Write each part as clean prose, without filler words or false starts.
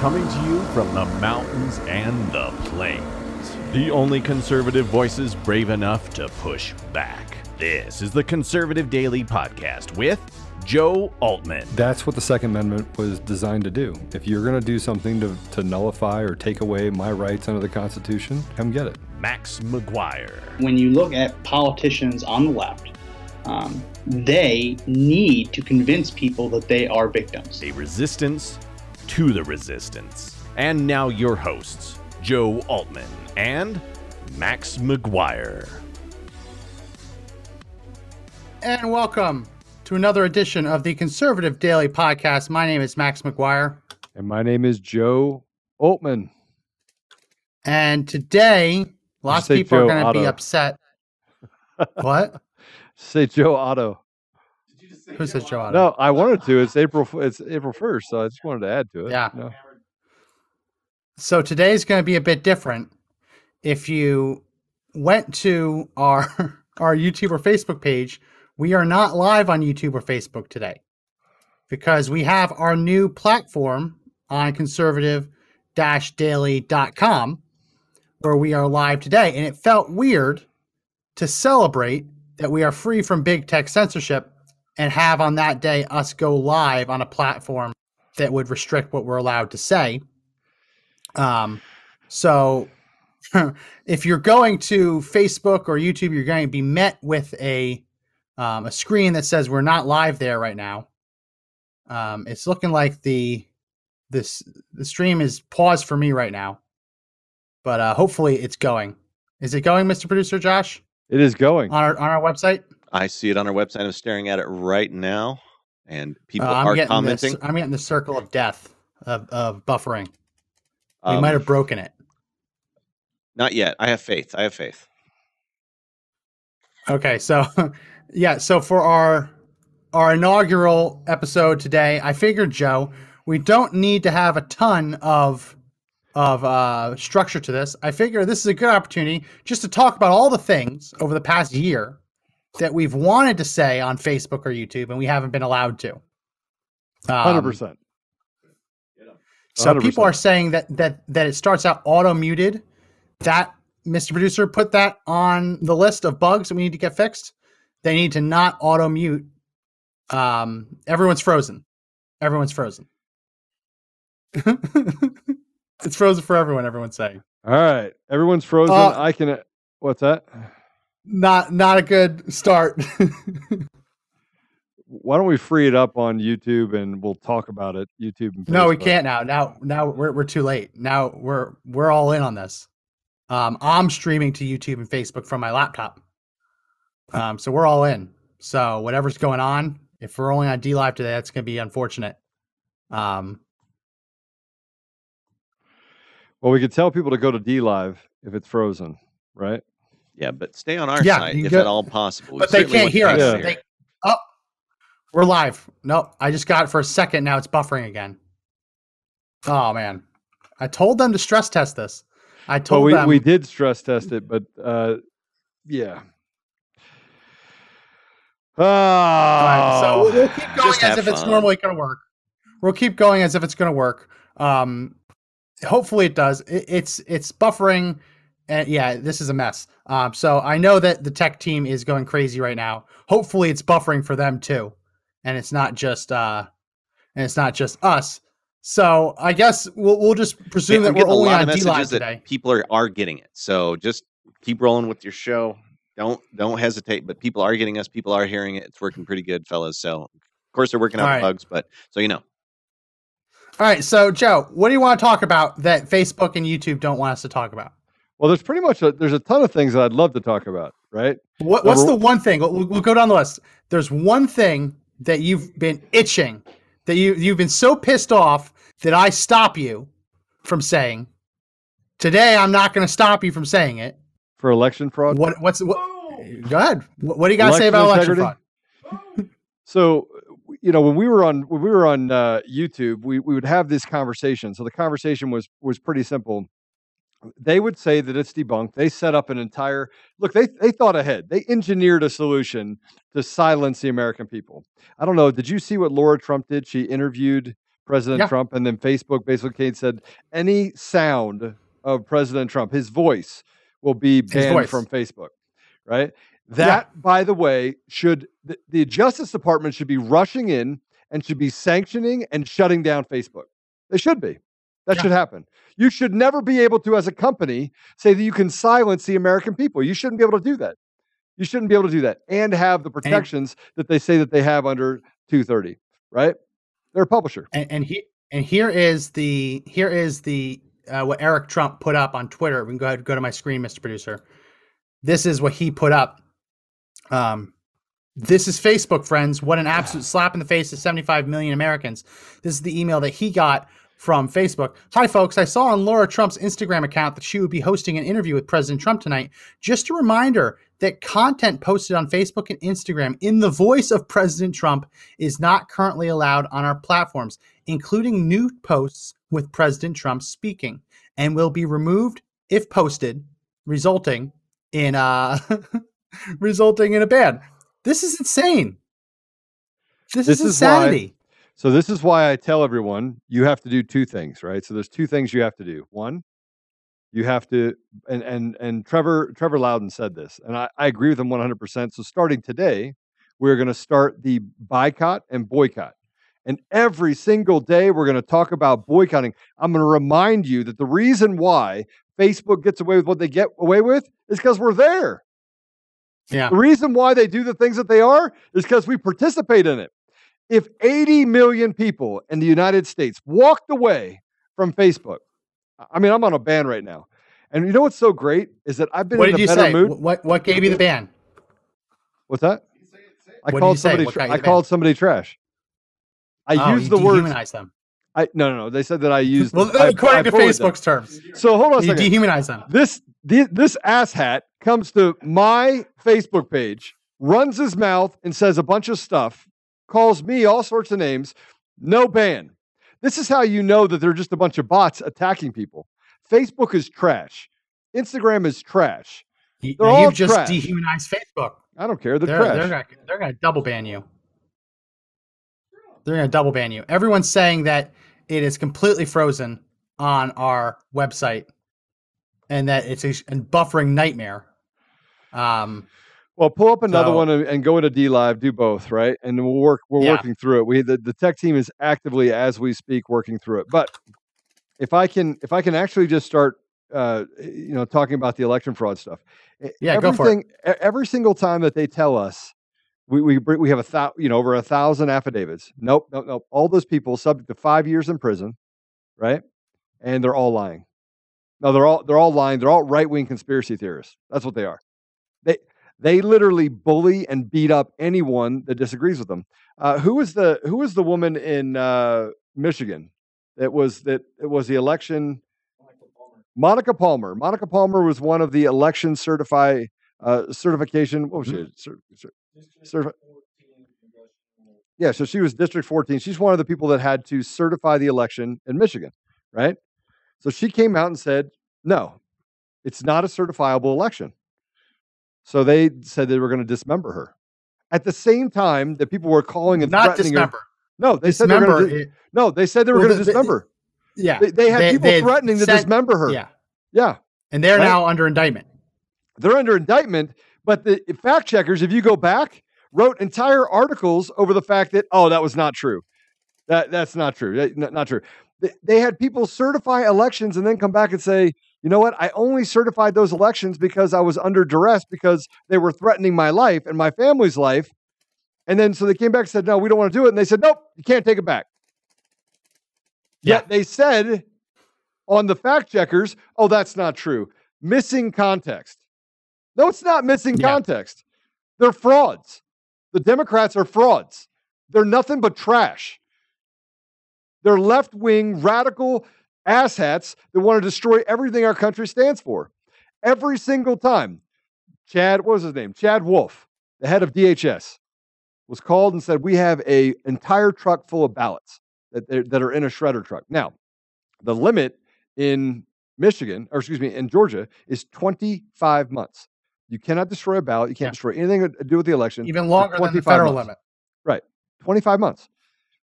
Coming to you from the mountains and the plains. The only conservative voices brave enough to push back. This is the Conservative Daily Podcast with Joe Altman. That's what the Second Amendment was designed to do. If you're going to do something to nullify or take away my rights under the Constitution, come get it. Max McGuire. When you look at politicians on the left, they need to convince people that they are victims. A resistance to the resistance. And now your hosts, Joe Altman and Max McGuire. And welcome to another edition of the Conservative Daily Podcast. My name is Max McGuire. And my name is Joe Altman. And today, lots of people are going to be upset. What? Say Joe Otto. Did you just say Who says Joe Otto? No, I wanted to. It's April 1st, so I just wanted to add to it. Yeah. No. So today's going to be a bit different. If you went to our YouTube or Facebook page, we are not live on YouTube or Facebook today because we have our new platform on conservative-daily.com where we are live today. And it felt weird to celebrate that we are free from big tech censorship and have on that day us go live on a platform that would restrict what we're allowed to say. So if you're going to Facebook or YouTube, you're going to be met with a screen that says we're not live there right now. It's looking like the stream is paused for me right now, but hopefully it's going. Is it going, Mr. Producer Josh? It is going. On our website? I see it on our website. I'm staring at it right now, and people are commenting. I'm getting the circle of death of buffering. We might have broken it. Not yet. I have faith. Okay, so yeah, so for our inaugural episode today, I figured, Joe, we don't need to have a ton of structure to this. I figure this is a good opportunity just to talk about all the things over the past year that we've wanted to say on Facebook or YouTube and we haven't been allowed to. 100%. So people are saying that it starts out auto muted. That, Mr. Producer, put that on the list of bugs that we need to get fixed. They need to not auto mute. Everyone's frozen. It's frozen for everyone, everyone's saying. All right. Everyone's frozen. What's that? Not a good start. Why don't we free it up on YouTube and we'll talk about it? YouTube and Facebook. No, we can't now. Now we're too late. Now we're all in on this. I'm streaming to YouTube and Facebook from my laptop. So we're all in. So whatever's going on, if we're only on DLive today, that's going to be unfortunate. Well, we could tell people to go to DLive if it's frozen, right? Yeah, but stay on our site if at all possible. But they can't hear us. Yeah. We're live. No, I just got it for a second. Now it's buffering again. Oh, man. I told them to stress test this. We did stress test it, but yeah. So we'll keep going as if it's normally going to work. Hopefully it does. It's buffering. And yeah, this is a mess. So I know that the tech team is going crazy right now. Hopefully it's buffering for them too. And it's not just us. So I guess we'll just presume that we're only on DLive today. People are getting it. So just keep rolling with your show. Don't hesitate, but people are getting us. People are hearing it. It's working pretty good, fellas. So of course they're working out bugs, but so, you know. All right, so Joe, what do you want to talk about that Facebook and YouTube don't want us to talk about? Well, there's pretty much there's a ton of things that I'd love to talk about, right? What's the one thing? We'll go down the list. There's one thing that you've been itching, that you've been so pissed off that I stop you from saying. Today, I'm not going to stop you from saying it. For election fraud? What's Go ahead. What do you got to say about election fraud? So, you know, when we were on YouTube, we would have this conversation. So the conversation was pretty simple. They would say that it's debunked. They set up an entire look. They thought ahead. They engineered a solution to silence the American people. I don't know. Did you see what Laura Trump did? She interviewed President Trump. And then Facebook basically said any sound of President Trump, his voice, will be banned from Facebook, right? That, by the way, should the Justice Department should be rushing in and should be sanctioning and shutting down Facebook. They should be. That should happen. You should never be able to, as a company, say that you can silence the American people. You shouldn't be able to do that. You shouldn't be able to do that and have the protections that they say that they have under 230, right? They're a publisher. And here is what Eric Trump put up on Twitter. We can go ahead and go to my screen, Mr. Producer. This is what he put up. This is Facebook, friends. What an absolute slap in the face to 75 million Americans. This is the email that he got from Facebook. Hi, folks. I saw on Laura Trump's Instagram account that she would be hosting an interview with President Trump tonight. Just a reminder that content posted on Facebook and Instagram in the voice of President Trump is not currently allowed on our platforms, including new posts with President Trump speaking, and will be removed if posted, resulting in a ban. This is insane. This is insanity. This is why I tell everyone you have to do two things, right? So there's two things you have to do. One, you have to, and Trevor Loudon said this, and I agree with him 100%. So starting today, we're going to start the boycott and boycott. And every single day, we're going to talk about boycotting. I'm going to remind you that the reason why Facebook gets away with what they get away with is because we're there. Yeah. The reason why they do the things that they are is because we participate in it. If 80 million people in the United States walked away from Facebook, I mean, I'm on a ban right now. And you know what's so great is that I've been in a better mood. What gave you the ban? What's that? I called somebody trash. I used the word. Dehumanize them. No. They said that I used. Well, according to Facebook's terms. So hold on a second. You dehumanize them. This asshat comes to my Facebook page, runs his mouth and says a bunch of stuff, calls me all sorts of names, no ban. This is how you know that they're just a bunch of bots attacking people. Facebook is trash. Instagram is trash. You've just dehumanized Facebook. I don't care. They're trash. They're going to double ban you. They're going to double ban you. Everyone's saying that it is completely frozen on our website and that it's a buffering nightmare. Well, pull up another one and go into DLive, do both, right? And we're working through it. The tech team is actively, as we speak, working through it. But if I can actually just start talking about the election fraud stuff. Yeah, go for it. Every single time that they tell us we have over 1,000 affidavits. Nope. All those people subject to 5 years in prison, right? And they're all lying. No, they're all lying. They're all right-wing conspiracy theorists. That's what they are. They literally bully and beat up anyone that disagrees with them. Who was the woman in Michigan that was the election? Monica Palmer. Monica Palmer was one of the election certification. What was she? Yeah, so she was District 14. She's one of the people that had to certify the election in Michigan, right? So she came out and said, no, it's not a certifiable election. So they said they were going to dismember her. At the same time that people were calling and not threatening dismember. Her. No, they dismember said they were going to no, they said they were well, going to dismember. Yeah. They had people threatening to dismember her. Yeah. Yeah. And they're now under indictment. They're under indictment, but the fact checkers, if you go back, wrote entire articles over the fact that that was not true. That's not true. Not true. They had people certify elections and then come back and say, you know what? I only certified those elections because I was under duress because they were threatening my life and my family's life. And then so they came back and said, no, we don't want to do it. And they said, nope, you can't take it back. Yeah. Yet they said on the fact checkers, that's not true. Missing context. No, it's not missing context. They're frauds. The Democrats are frauds. They're nothing but trash. They're left-wing, radical asshats that want to destroy everything our country stands for. Every single time, Chad Wolf, the head of DHS, was called and said, we have an entire truck full of ballots that are in a shredder truck. Now, the limit in Georgia is 25 months. You cannot destroy a ballot. You can't destroy anything to do with the election. Even longer than the federal limit. Right. 25 months.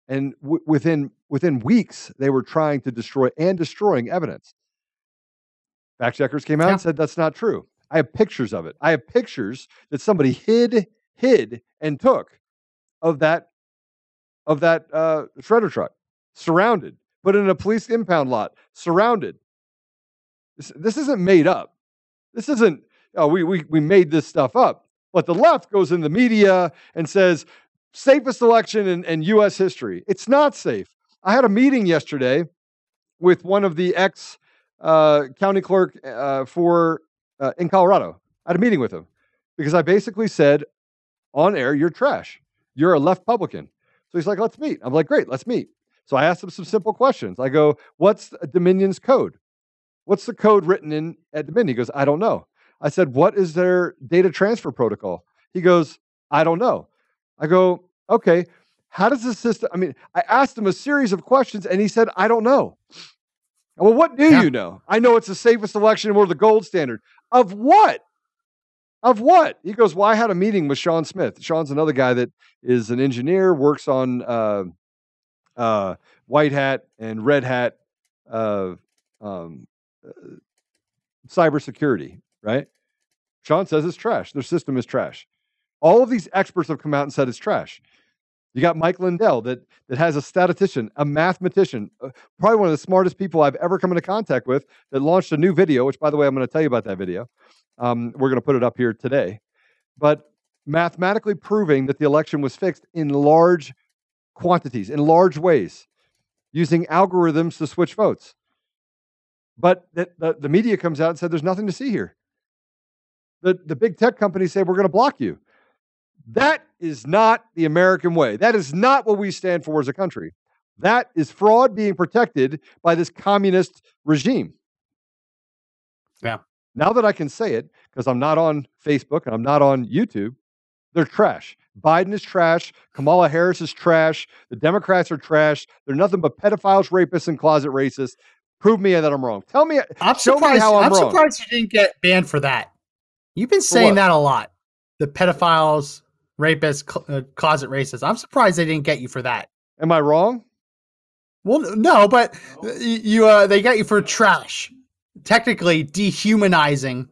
And within weeks, they were trying to destroy and destroying evidence. Fact checkers came out and said, that's not true. I have pictures of it. I have pictures that somebody hid and took of that shredder truck, surrounded, put in a police impound lot, surrounded. This isn't made up. This isn't, oh, we made this stuff up. But the left goes in the media and says, safest election in U.S. history. It's not safe. I had a meeting yesterday with one of the ex-county clerk in Colorado. I had a meeting with him because I basically said, on air, you're trash. You're a left publican. So he's like, let's meet. I'm like, great, let's meet. So I asked him some simple questions. I go, what's Dominion's code? What's the code written in at Dominion? He goes, I don't know. I said, what is their data transfer protocol? He goes, I don't know. I go, okay, how does the system, I mean, I asked him a series of questions and he said, I don't know. Well, what do you know? I know it's the safest election and we're the gold standard. Of what? Of what? He goes, well, I had a meeting with Sean Smith. Sean's another guy that is an engineer, works on white hat and red hat cybersecurity, right? Sean says it's trash. Their system is trash. All of these experts have come out and said it's trash. You got Mike Lindell that has a statistician, a mathematician, probably one of the smartest people I've ever come into contact with, that launched a new video, which, by the way, I'm going to tell you about that video. We're going to put it up here today. But mathematically proving that the election was fixed in large quantities, in large ways, using algorithms to switch votes. But the media comes out and said, there's nothing to see here. The big tech companies say, we're going to block you. That is not the American way. That is not what we stand for as a country. That is fraud being protected by this communist regime. Yeah. Now that I can say it, because I'm not on Facebook and I'm not on YouTube, they're trash. Biden is trash. Kamala Harris is trash. The Democrats are trash. They're nothing but pedophiles, rapists, and closet racists. Prove me that I'm wrong. Tell me. Show me how I'm wrong. I'm surprised you didn't get banned for that. You've been saying that a lot. The pedophiles, rapists, closet racists. I'm surprised they didn't get you for that. Am I wrong? Well, no, but they got you for trash. Technically dehumanizing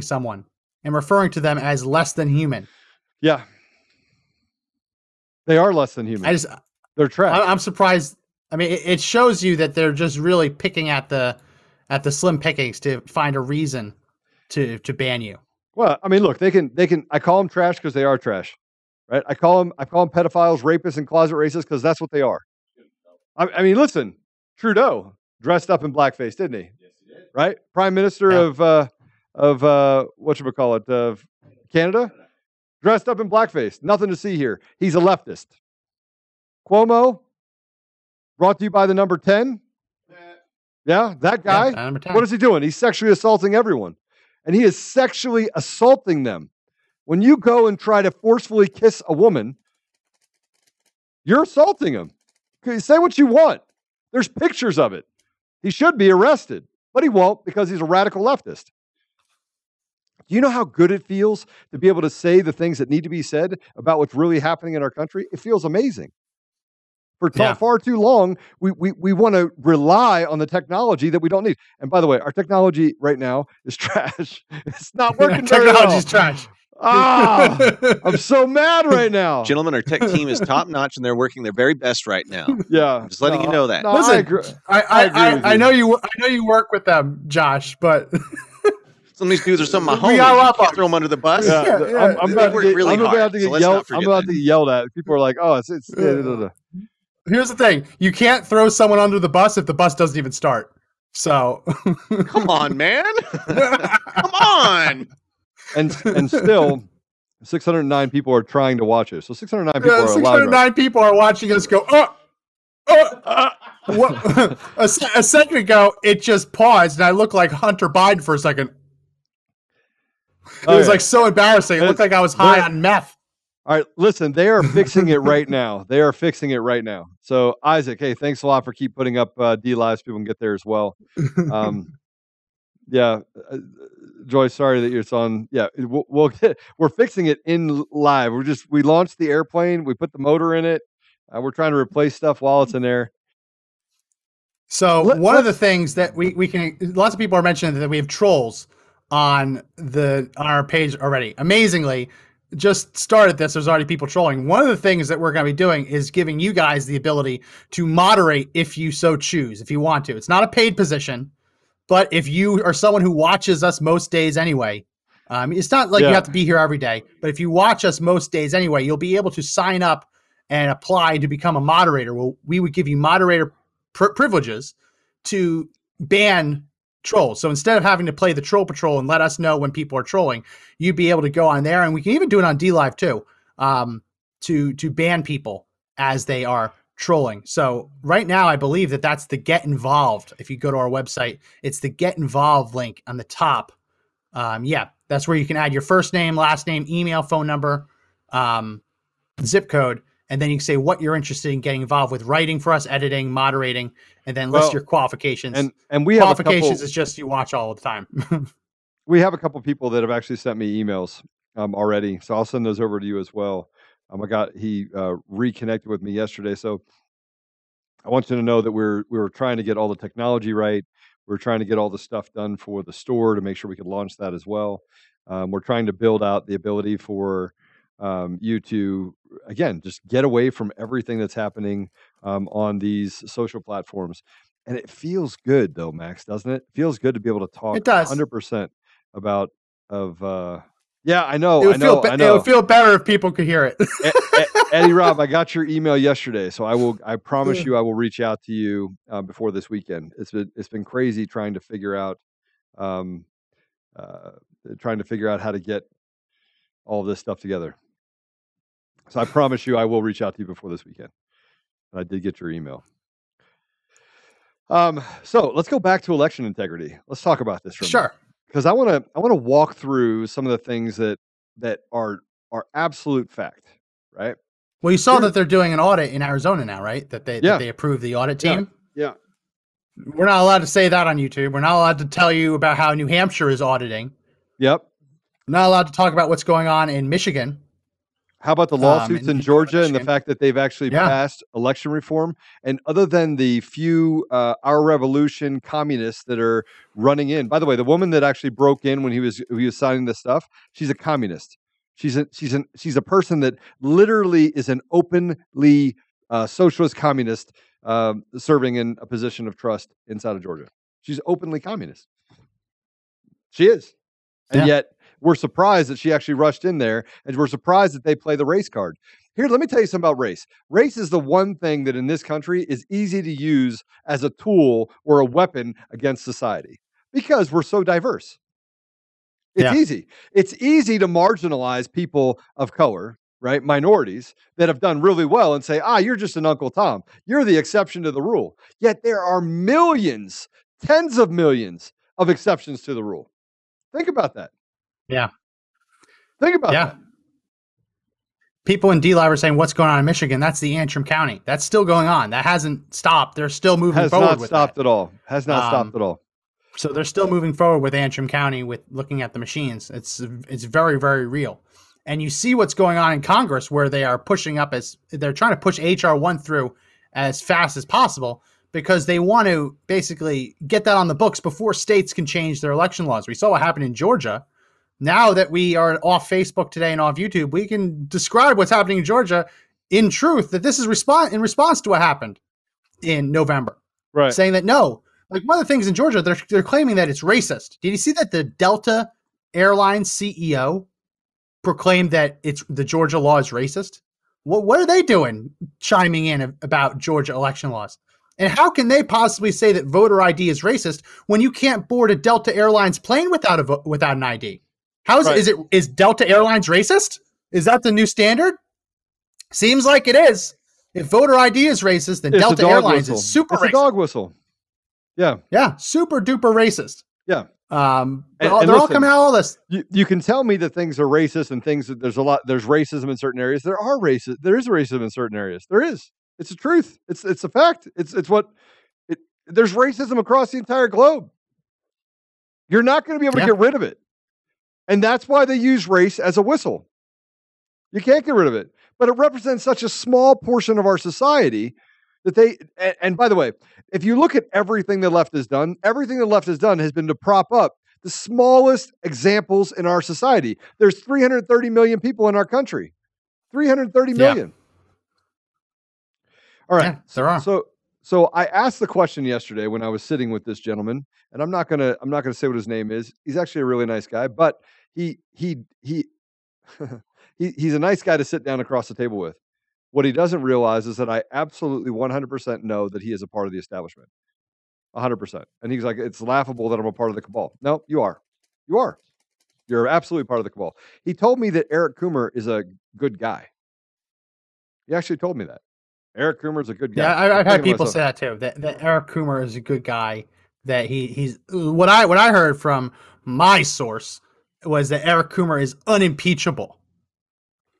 someone and referring to them as less than human. Yeah. They are less than human. They're trash. I'm surprised. I mean, it shows you that they're just really picking at the slim pickings to find a reason to ban you. Well, I mean, look, they can, I call them trash because they are trash, right? I call them pedophiles, rapists, and closet racists because that's what they are. I mean, listen, Trudeau dressed up in blackface, didn't he? Yes, he did. Right? Prime Minister of whatchamacallit, of Canada, dressed up in blackface. Nothing to see here. He's a leftist. Cuomo, brought to you by the number 10. Yeah, that guy. Yeah, number 10. What is he doing? He's sexually assaulting everyone. And he is sexually assaulting them. When you go and try to forcefully kiss a woman, you're assaulting him. Say what you want. There's pictures of it. He should be arrested, but he won't because he's a radical leftist. Do you know how good it feels to be able to say the things that need to be said about what's really happening in our country? It feels amazing. For far too long, we want to rely on the technology that we don't need. And by the way, our technology right now is trash. It's not working very well. Technology is trash. I'm so mad right now. Gentlemen, our tech team is top-notch, and they're working their very best right now. Yeah. I'm just letting you know that. No, listen, I agree with you. I know you work with them, Josh, but... Some of these dudes are some of my homies. You can't throw them under the bus. Yeah. I'm about to get yelled at. People are like, oh, it's Here's the thing. You can't throw someone under the bus if the bus doesn't even start. So come on, man. Come on. And still 609 people are trying to watch us. So 609 people are watching us go, a second ago, it just paused and I looked like Hunter Biden for a second. It was like so embarrassing. It looked like I was high on meth. All right, listen, they are fixing it right now. They are fixing it right now. So, Isaac, hey, thanks a lot for keep putting up DLive so people can get there as well. Joy, sorry that it's on. Yeah, we're fixing it in live. We launched the airplane. We put the motor in it. We're trying to replace stuff while it's in there. So one of the things that we can, lots of people are mentioning that we have trolls on our page already. Amazingly, just started this, there's already people trolling. One of the things that we're going to be doing is giving you guys the ability to moderate if you so choose, if you want to. It's not a paid position, but if you are someone who watches us most days anyway, it's not like you have to be here every day, but if you watch us most days anyway, you'll be able to sign up and apply to become a moderator. Well, we would give you moderator privileges to ban trolls. So instead of having to play the troll patrol and let us know when people are trolling, you'd be able to go on there, and we can even do it on DLive too, to ban people as they are trolling. So right now, I believe that that's the Get Involved. If you go to our website, it's the Get Involved link on the top. That's where you can add your first name, last name, email, phone number, zip code. And then you can say what you're interested in getting involved with, writing for us, editing, moderating, and then list your qualifications. And we qualifications have a couple, is just you watch all the time. We have a couple people that have actually sent me emails already, so I'll send those over to you as well. He reconnected with me yesterday, so I want you to know that we were trying to get all the technology right. We're trying to get all the stuff done for the store to make sure we could launch that as well. We're trying to build out the ability for you to, again, just get away from everything that's happening on these social platforms. And it feels good though, Max, doesn't it? It feels good to be able to talk 100% It would feel better if people could hear it. Eddie Rob, I got your email yesterday, so I promise you I will reach out to you before this weekend. It's been crazy trying to figure out how to get all of this stuff together. So I promise you, I will reach out to you before this weekend. And I did get your email. So let's go back to election integrity. Let's talk about this for a minute. Because I want to walk through some of the things that are absolute fact, right? Well, you saw that they're doing an audit in Arizona now, right? That they approved the audit team. Yeah. We're not allowed to say that on YouTube. We're not allowed to tell you about how New Hampshire is auditing. Yep. We're not allowed to talk about what's going on in Michigan. How about the lawsuits in Georgia and the fact that they've actually passed election reform? And other than the few Our Revolution communists that are running in, by the way, the woman that actually broke in when he was signing this stuff, she's a communist. She's a person that literally is an openly socialist communist serving in a position of trust inside of Georgia. She's openly communist. She is, and yet. We're surprised that she actually rushed in there, and we're surprised that they play the race card. Here, let me tell you something about race. Race is the one thing that in this country is easy to use as a tool or a weapon against society because we're so diverse. It's easy. It's easy to marginalize people of color, right? Minorities that have done really well and say, you're just an Uncle Tom. You're the exception to the rule. Yet there are millions, tens of millions of exceptions to the rule. Think about that. Yeah. Think about that. People in DLive are saying, what's going on in Michigan? That's the Antrim County. That's still going on. That hasn't stopped. They're still moving forward with that. Has not stopped at all. Has not stopped at all. So they're still moving forward with Antrim County with looking at the machines. It's very, very real. And you see what's going on in Congress where they are pushing up they're trying to push HR 1 through as fast as possible because they want to basically get that on the books before states can change their election laws. We saw what happened in Georgia. Now that we are off Facebook today and off YouTube, we can describe what's happening in Georgia in truth, that this is in response to what happened in November. Right. Saying that, no, like one of the things in Georgia, they're claiming that it's racist. Did you see that the Delta Airlines CEO proclaimed that the Georgia law is racist? What are they doing chiming in about Georgia election laws? And how can they possibly say that voter ID is racist when you can't board a Delta Airlines plane without an ID? Is Delta Airlines racist? Is that the new standard? Seems like it is. If voter ID is racist, then Delta Airlines is super racist. It's a dog whistle. Yeah. Yeah. Super duper racist. Yeah. They're all coming out all this. You can tell me that things are racist and things that there's racism in certain areas. There is racism in certain areas. There is. It's the truth. It's a fact. There's racism across the entire globe. You're not going to be able to get rid of it. And that's why they use race as a whistle. You can't get rid of it. But it represents such a small portion of our society that they, and by the way, if you look at everything the left has done, everything the left has done has been to prop up the smallest examples in our society. There's 330 million people in our country. 330 million. All right. Yeah, there are. So I asked the question yesterday when I was sitting with this gentleman, and I'm not gonna say what his name is. He's actually a really nice guy, but he's a nice guy to sit down across the table with. What he doesn't realize is that I absolutely 100% know that he is a part of the establishment. 100%. And he's like, it's laughable that I'm a part of the cabal. No, you are. You are. You're absolutely part of the cabal. He told me that Eric Coomer is a good guy. He actually told me that. Eric Coomer is a good guy. Yeah, I've had people say that too, that Eric Coomer is a good guy, that he's what I heard from my source was that Eric Coomer is unimpeachable,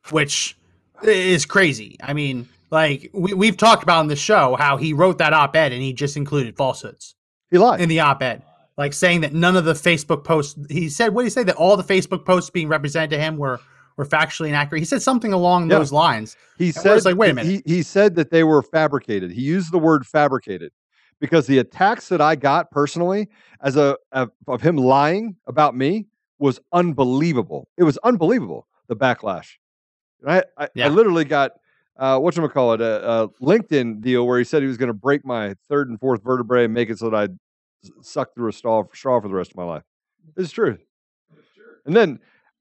which is crazy. I mean, like we've talked about on the show how he wrote that op-ed and he just included falsehoods. He lied in the op-ed, like saying that none of the Facebook posts he said. What did he say? That all the Facebook posts being represented to him were factually inaccurate. He said something along those lines. He said, like, wait a minute. He said that they were fabricated. He used the word fabricated because the attacks that I got personally as of him lying about me was unbelievable. It was unbelievable, the backlash. And I literally got whatchamacallit, a LinkedIn deal where he said he was going to break my third and fourth vertebrae and make it so that I'd suck through a straw for the rest of my life. It's true.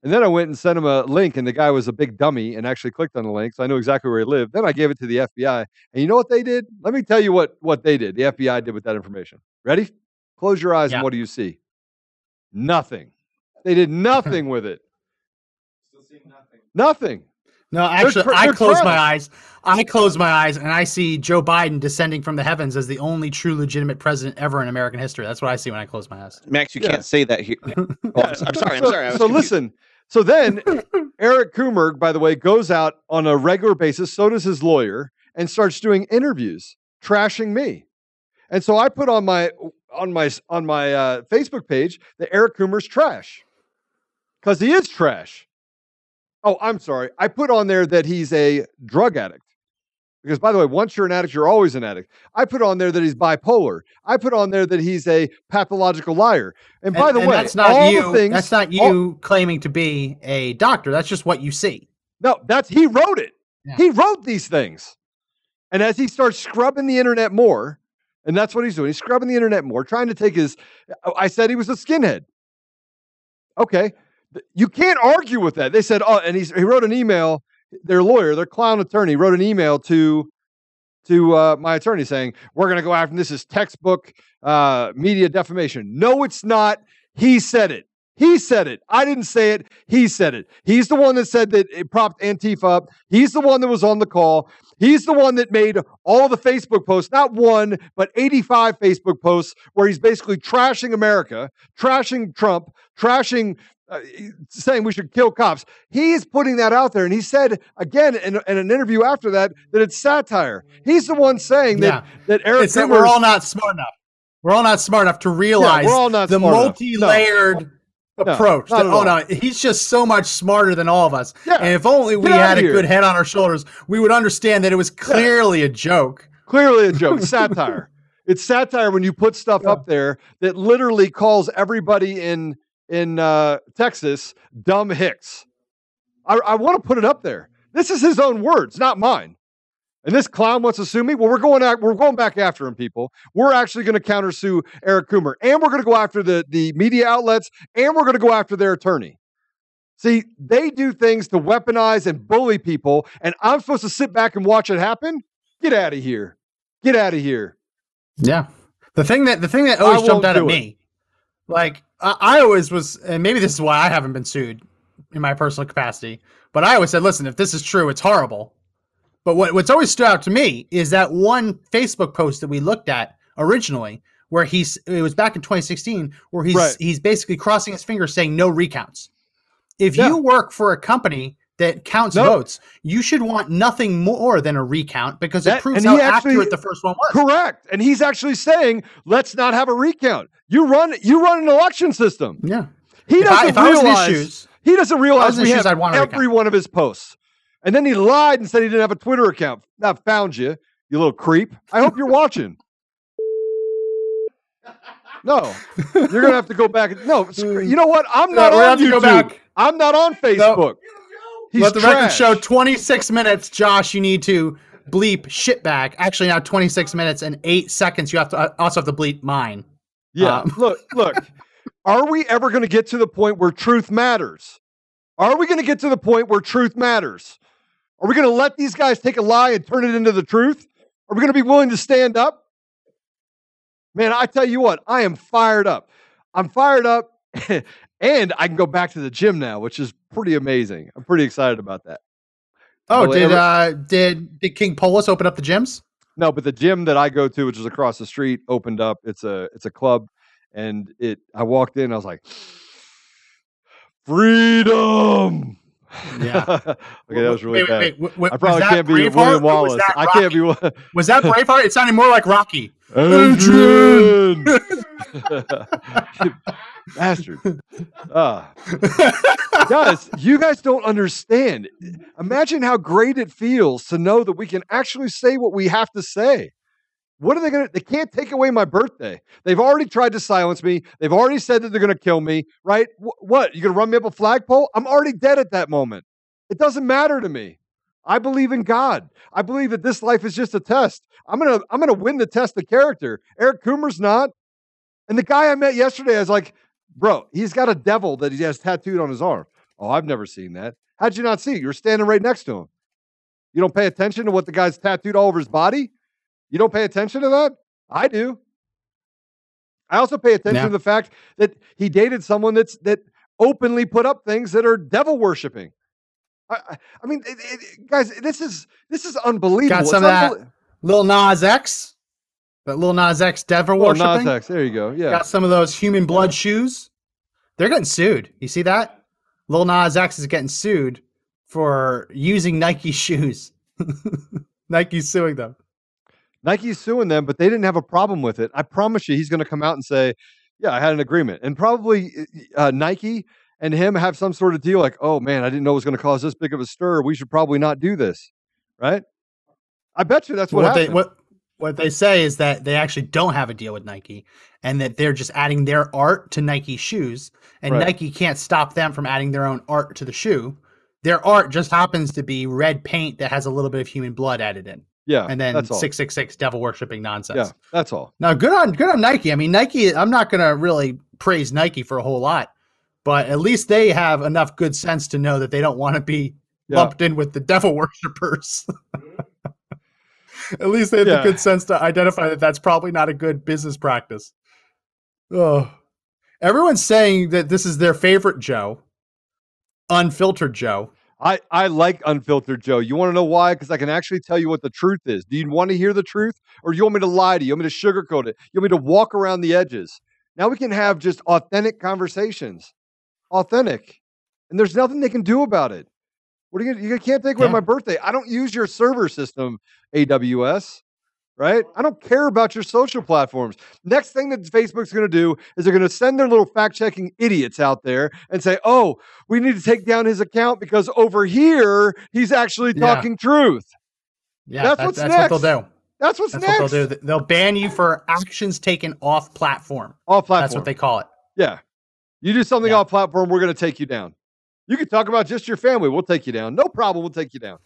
And then I went and sent him a link, and the guy was a big dummy and actually clicked on the link, so I knew exactly where he lived. Then I gave it to the FBI, and you know what they did? Let me tell you what they did, the FBI did with that information. Ready? Close your eyes, and what do you see? Nothing. They did nothing with it. Still seeing nothing. Nothing. No, actually, I closed my eyes. I closed my eyes, and I see Joe Biden descending from the heavens as the only true legitimate president ever in American history. That's what I see when I close my eyes. Max, you can't say that here. Oh, I'm sorry. So listen. So then Eric Coomer, by the way, goes out on a regular basis, so does his lawyer, and starts doing interviews, trashing me. And so I put on my Facebook page that Eric Coomer's trash. Because he is trash. Oh, I'm sorry. I put on there that he's a drug addict. Because, by the way, once you're an addict, you're always an addict. I put on there that he's bipolar. I put on there that he's a pathological liar. And by the way, that's not you. That's not you claiming to be a doctor. That's just what you see. No, he wrote it. Yeah. He wrote these things. And as he starts scrubbing the internet more, and that's what he's doing. He's scrubbing the internet more, trying to take his. I said he was a skinhead. Okay. You can't argue with that. They said, oh, and he wrote an email. Their lawyer, their clown attorney, wrote an email to my attorney saying, we're going to go after him. This is textbook media defamation. No, it's not. He said it. He said it. I didn't say it. He said it. He's the one that said that it propped Antifa up. He's the one that was on the call. He's the one that made all the Facebook posts, not one, but 85 Facebook posts where he's basically trashing America, trashing Trump, trashing saying we should kill cops. He is putting that out there. And he said, again, in an interview after that, that it's satire. He's the one saying that Eric Coomer... We're all not smart enough. We're all not smart enough to realize the multi-layered approach. No, he's just so much smarter than all of us. Yeah. And if only we had a good head on our shoulders, we would understand that it was clearly a joke. Clearly a joke. Satire. It's satire when you put stuff up there that literally calls everybody in Texas, dumb hicks. I want to put it up there. This is his own words, not mine. And this clown wants to sue me? Well, we're going back after him, people. We're actually going to countersue Eric Coomer, and we're going to go after the media outlets, and we're going to go after their attorney. See, they do things to weaponize and bully people, and I'm supposed to sit back and watch it happen? Get out of here. Get out of here. Yeah. The thing that always jumped out at me, like, I always was, and maybe this is why I haven't been sued in my personal capacity, but I always said, listen, if this is true, it's horrible. But what's always stood out to me is that one Facebook post that we looked at originally, where it was back in 2016, where he's basically crossing his fingers saying no recounts. If you work for a company that counts votes, you should want nothing more than a recount because it proves how accurate the first one was. Correct. And he's actually saying, let's not have a recount. You run an election system. Yeah. He doesn't realize we have every one of his posts. And then he lied and said he didn't have a Twitter account. I found you, you little creep. I hope you're watching. No, you're going to have to go back. No, you know what? I'm not on YouTube. I'm not on Facebook. He's let the record show 26 minutes. Josh, you need to bleep shitbag. Actually, now 26 minutes and 8 seconds. You have to also have to bleep mine. Yeah. Look, are we ever going to get to the point where truth matters? Are we going to get to the point where truth matters? Are we going to let these guys take a lie and turn it into the truth? Are we going to be willing to stand up? Man, I tell you what, I am fired up. I'm fired up, and I can go back to the gym now, which is pretty amazing. I'm pretty excited about that. Oh, did King Polis open up the gyms? No, but the gym that I go to, which is across the street, opened up. It's a club, and I walked in, I was like, freedom. Yeah. Okay, that was really bad. I probably can't be William Wallace. I can't be. Was that Braveheart? It sounded more like Rocky. Adrian! Bastard. Guys, you guys don't understand. Imagine how great it feels to know that we can actually say what we have to say. What are they going to? They can't take away my birthday. They've already tried to silence me. They've already said that they're going to kill me, right? What? You going to run me up a flagpole? I'm already dead at that moment. It doesn't matter to me. I believe in God. I believe that this life is just a test. I'm going to win the test of character. Eric Coomer's not. And the guy I met yesterday, I was like, bro, he's got a devil that he has tattooed on his arm. Oh, I've never seen that. How'd you not see it? You're standing right next to him. You don't pay attention to what the guy's tattooed all over his body? You don't pay attention to that? I do. I also pay attention to the fact that he dated someone that openly put up things that are devil worshiping. I mean, guys, this is unbelievable. Got some of that Lil Nas X, devil worshiping. Lil Nas X, there you go. Yeah, got some of those human blood shoes. They're getting sued. You see that? Lil Nas X is getting sued for using Nike shoes. Nike's suing them. Nike's suing them, but they didn't have a problem with it. I promise you he's going to come out and say, yeah, I had an agreement. And probably Nike and him have some sort of deal like, oh, man, I didn't know it was going to cause this big of a stir. We should probably not do this, right? I bet you that's what happened. What they say is that they actually don't have a deal with Nike and that they're just adding their art to Nike shoes, and Nike can't stop them from adding their own art to the shoe. Their art just happens to be red paint that has a little bit of human blood added in. Yeah, and then 666 devil worshipping nonsense. Yeah, that's all. Now, good on Nike. I mean, Nike. I'm not gonna really praise Nike for a whole lot, but at least they have enough good sense to know that they don't want to be lumped in with the devil worshippers. At least they have the good sense to identify that that's probably not a good business practice. Oh, everyone's saying that this is their favorite Joe, unfiltered Joe. I like unfiltered Joe. You want to know why? Because I can actually tell you what the truth is. Do you want to hear the truth? Or do you want me to lie to you? You want me to sugarcoat it? You want me to walk around the edges? Now we can have just authentic conversations. Authentic. And there's nothing they can do about it. What are you gonna, you can't take away my birthday. I don't use your server system, AWS, right? I don't care about your social platforms. Next thing that Facebook's going to do is they're going to send their little fact-checking idiots out there and say, oh, we need to take down his account because over here, he's actually talking truth. Yeah, that's what they'll do. That's what's next. What they'll do. They'll ban you for actions taken off platform. Off platform. That's what they call it. Yeah. You do something off platform, we're going to take you down. You can talk about just your family. We'll take you down. No problem. We'll take you down.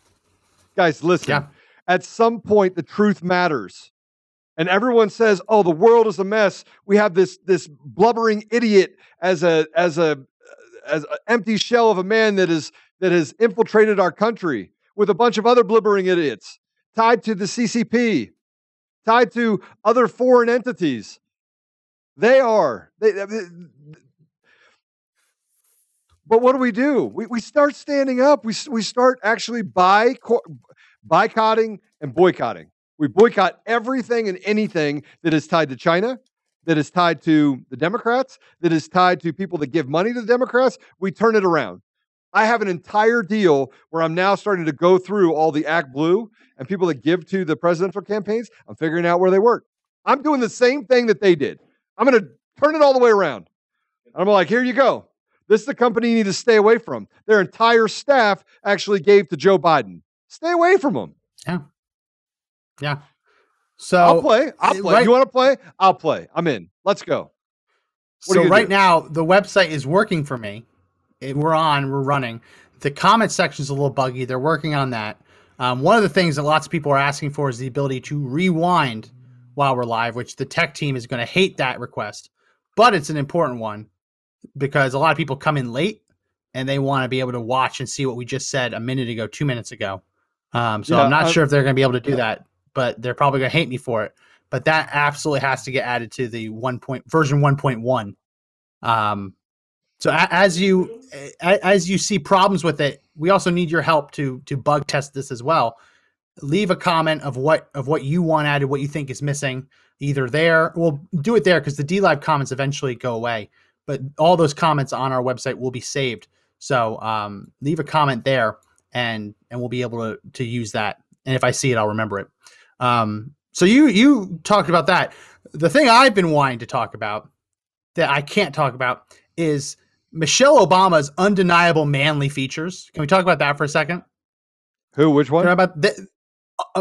Guys, listen. Yeah. At some point, the truth matters. And everyone says, oh, the world is a mess. We have this blubbering idiot as an empty shell of a man that has infiltrated our country with a bunch of other blubbering idiots tied to the CCP, tied to other foreign entities. But what do we do? We start standing up. We start actually boycotting and boycotting. We boycott everything and anything that is tied to China, that is tied to the Democrats, that is tied to people that give money to the Democrats. We turn it around. I have an entire deal where I'm now starting to go through all the Act Blue and people that give to the presidential campaigns. I'm figuring out where they work. I'm doing the same thing that they did. I'm going to turn it all the way around. I'm like, here you go. This is the company you need to stay away from. Their entire staff actually gave to Joe Biden. Stay away from them. Yeah. Yeah. So I'll play. Right, you want to play? I'll play. I'm in. Let's go. So right now, the website is working for me. We're running. The comment section is a little buggy. They're working on that. One of the things that lots of people are asking for is the ability to rewind while we're live, which the tech team is going to hate that request, but it's an important one because a lot of people come in late and they want to be able to watch and see what we just said a minute ago, 2 minutes ago. I'm not sure if they're going to be able to do that, but they're probably going to hate me for it. But that absolutely has to get added to the version 1.1. So as you see problems with it, we also need your help to bug test this as well. Leave a comment of what you want added, what you think is missing, either there. We'll do it there because the DLive comments eventually go away, but all those comments on our website will be saved. So leave a comment there, and we'll be able to use that. And if I see it, I'll remember it. So you talked about that. The thing I've been wanting to talk about that I can't talk about is Michelle Obama's undeniable manly features. Can we talk about that for a second? Who? Which one? About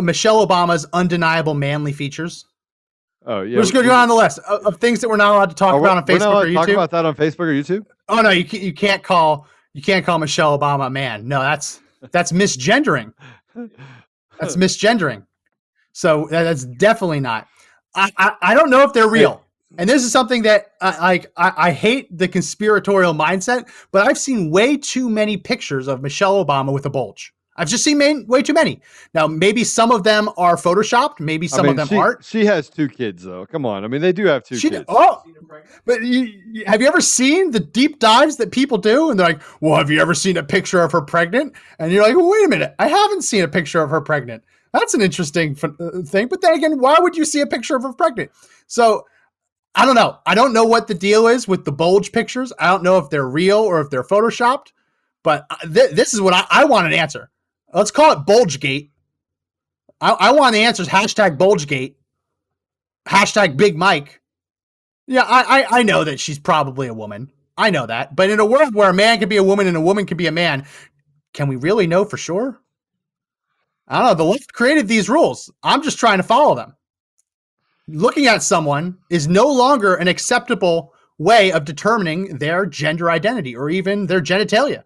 Michelle Obama's undeniable manly features. Oh yeah, we're just going to go on the list of things that we're not allowed to talk about on Facebook or YouTube. Talk about that on Facebook or YouTube? Oh no, you can't call Michelle Obama a man. No, that's misgendering. That's misgendering. So that's definitely not. I don't know if they're real. And this is something that I hate the conspiratorial mindset, but I've seen way too many pictures of Michelle Obama with a bulge. I've just seen way too many. Now, maybe some of them are photoshopped. Maybe some of them aren't. She has two kids, though. Come on. I mean, they do have two kids. Oh, but have you ever seen the deep dives that people do? And they're like, well, have you ever seen a picture of her pregnant? And you're like, well, wait a minute. I haven't seen a picture of her pregnant. That's an interesting thing. But then again, why would you see a picture of her pregnant? So I don't know. I don't know what the deal is with the bulge pictures. I don't know if they're real or if they're photoshopped. But this is what I want an answer. Let's call it Bulgegate. I want the answers. Hashtag Bulgegate. Hashtag Big Mike. Yeah, I know that she's probably a woman. I know that. But in a world where a man can be a woman and a woman can be a man, can we really know for sure? I don't know. The left created these rules. I'm just trying to follow them. Looking at someone is no longer an acceptable way of determining their gender identity or even their genitalia.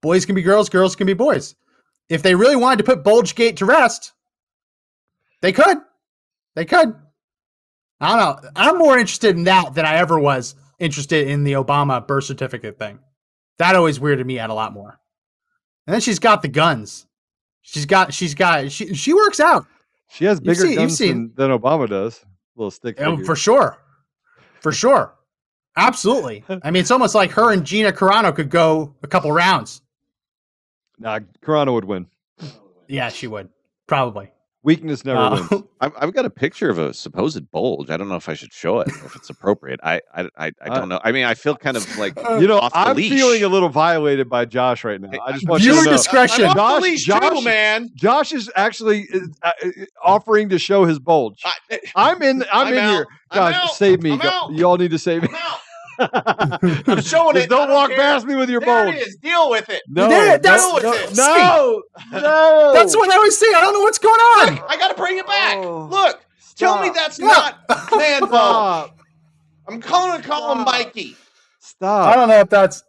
Boys can be girls. Girls can be boys. If they really wanted to put Bulgegate to rest, they could. They could. I don't know. I'm more interested in that than I ever was interested in the Obama birth certificate thing. That always weirded me out a lot more. And then she's got the guns. She works out. She has bigger guns than Obama does. Little stick figure. For sure. For sure. Absolutely. I mean, it's almost like her and Gina Carano could go a couple rounds. Nah, Carano would win. Yeah, she would. Probably. Weakness never wins. I've got a picture of a supposed bulge. I don't know if I should show it, if it's appropriate. I don't know. I mean, I feel kind of like off the leash. I'm feeling a little violated by Josh right now. I just want you to know. Viewer discretion. I'm off the leash too, man. Josh is actually offering to show his bulge. I'm in here. Josh, save me. You all need to save me. I'm showing it. Don't walk past me with your bulge. There it is. Deal with it. No, deal with it. No. That's what I always say. I don't know what's going on. Look, I got to bring it back. Oh, look, tell me that's not man bulge. I'm going to call him Mikey. Stop. I don't know if that's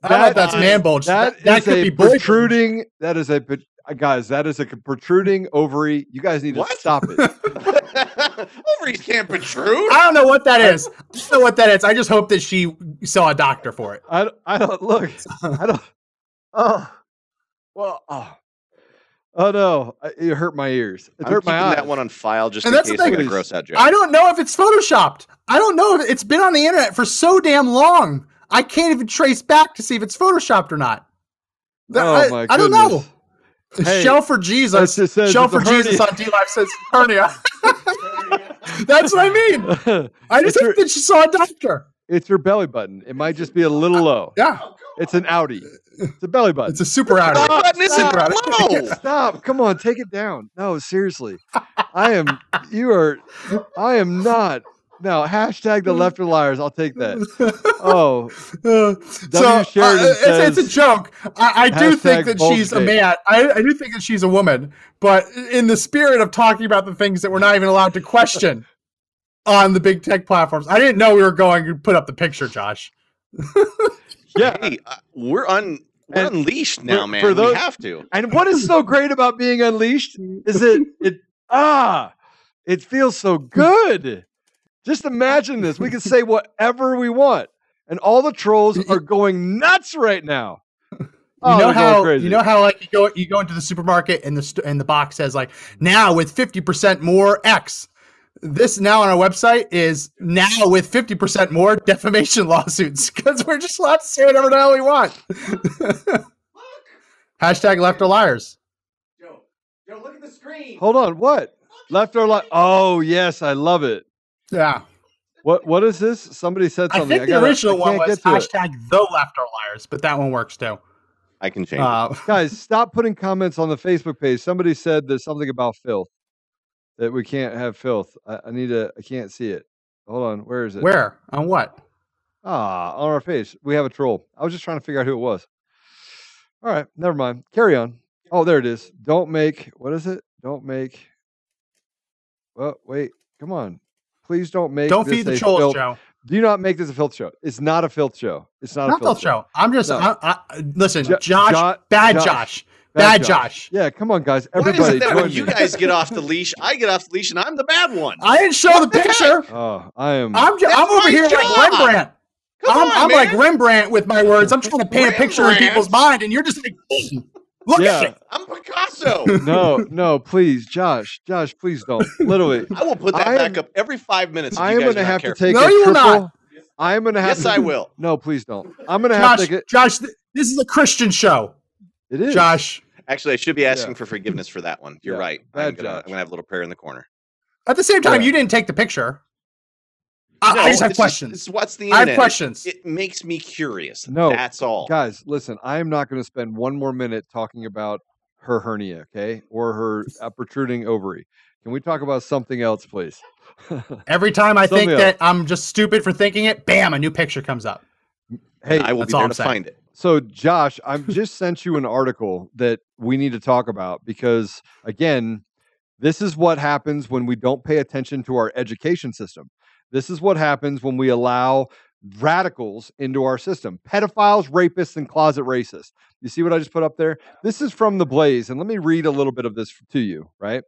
man bulge. That could be protruding. Bulge. That is a protruding ovary. You guys need to stop it. Ovaries can't protrude. I don't know what that is. I don't know what that is. I just hope that she saw a doctor for it. I don't. Oh no! It hurt my ears. It hurt my eyes. That one on file just in case I get a gross out joke. I don't know if it's photoshopped. I don't know if it's been on the internet for so damn long. I can't even trace back to see if it's photoshopped or not. I don't know. Hey, Shell for Jesus. Shell for Jesus on DLive says hernia. That's what I mean. I just think that she saw a doctor. It's your belly button. It might just be a little low. Yeah. It's an outie. It's a belly button. It's a super outie. Stop. Come on. Take it down. No, seriously. I am not No, hashtag the left are liars. I'll take that. Oh, it's a joke. I do think that she's a man. I do think that she's a woman, but in the spirit of talking about the things that we're not even allowed to question on the big tech platforms, I didn't know we were going to put up the picture, Josh. Yeah, hey, we're unleashed now, man. We have to. And what is so great about being unleashed is it feels so good. Just imagine this. We can say whatever we want, and all the trolls are going nuts right now. Oh, you know how like you go into the supermarket and the box says like, now with 50% more X. This now on our website is now with 50% more defamation lawsuits, because we're just allowed to say whatever the hell we want. Hashtag left or liars. Yo, look at the screen. Hold on, what? Left or liars? Oh yes, I love it. Yeah. What is this? Somebody said something. I think the original one was hashtag the left are liars, but that one works too. I can change it. Guys, stop putting comments on the Facebook page. Somebody said there's something about filth, that we can't have filth. I can't see it. Hold on. Where is it? Where? On what? On our page. We have a troll. I was just trying to figure out who it was. All right. Never mind. Carry on. Oh, there it is. Well, wait. Come on. Please don't make. Don't feed the trolls, Joe. Do not make this a filth show. It's not a filth show. It's not a filth show. I'm just listen, Josh, bad Josh. Yeah, come on, guys. Everybody, why is it that when you guys get off the leash, I get off the leash, and I'm the bad one? I didn't show the picture. Oh, I am. I'm over here like Rembrandt. I'm like Rembrandt with my words. I'm trying to paint a picture in people's mind, and you're just like, look at it. I'm Picasso. No, please, Josh, please don't. Literally, I will put that back up every 5 minutes. I am going to have to take. No, you will not. I am going to have. Yes, I will. No, please don't. I'm going to have to take it. Josh, this is a Christian show. It is. Josh, actually, I should be asking for forgiveness for that one. You're right. I'm going to have a little prayer in the corner. At the same time, you didn't take the picture. I just have questions. I have questions. It makes me curious. No, that's all. Guys, listen, I am not going to spend one more minute talking about her hernia, okay? Or her protruding ovary. Can we talk about something else, please? Every time I think that I'm just stupid for thinking it, bam, a new picture comes up. Hey, I will be there to find it. So, Josh, I've just sent you an article that we need to talk about because, again, this is what happens when we don't pay attention to our education system. This is what happens when we allow radicals into our system. Pedophiles, rapists, and closet racists. You see what I just put up there? This is from The Blaze, and let me read a little bit of this to you, right?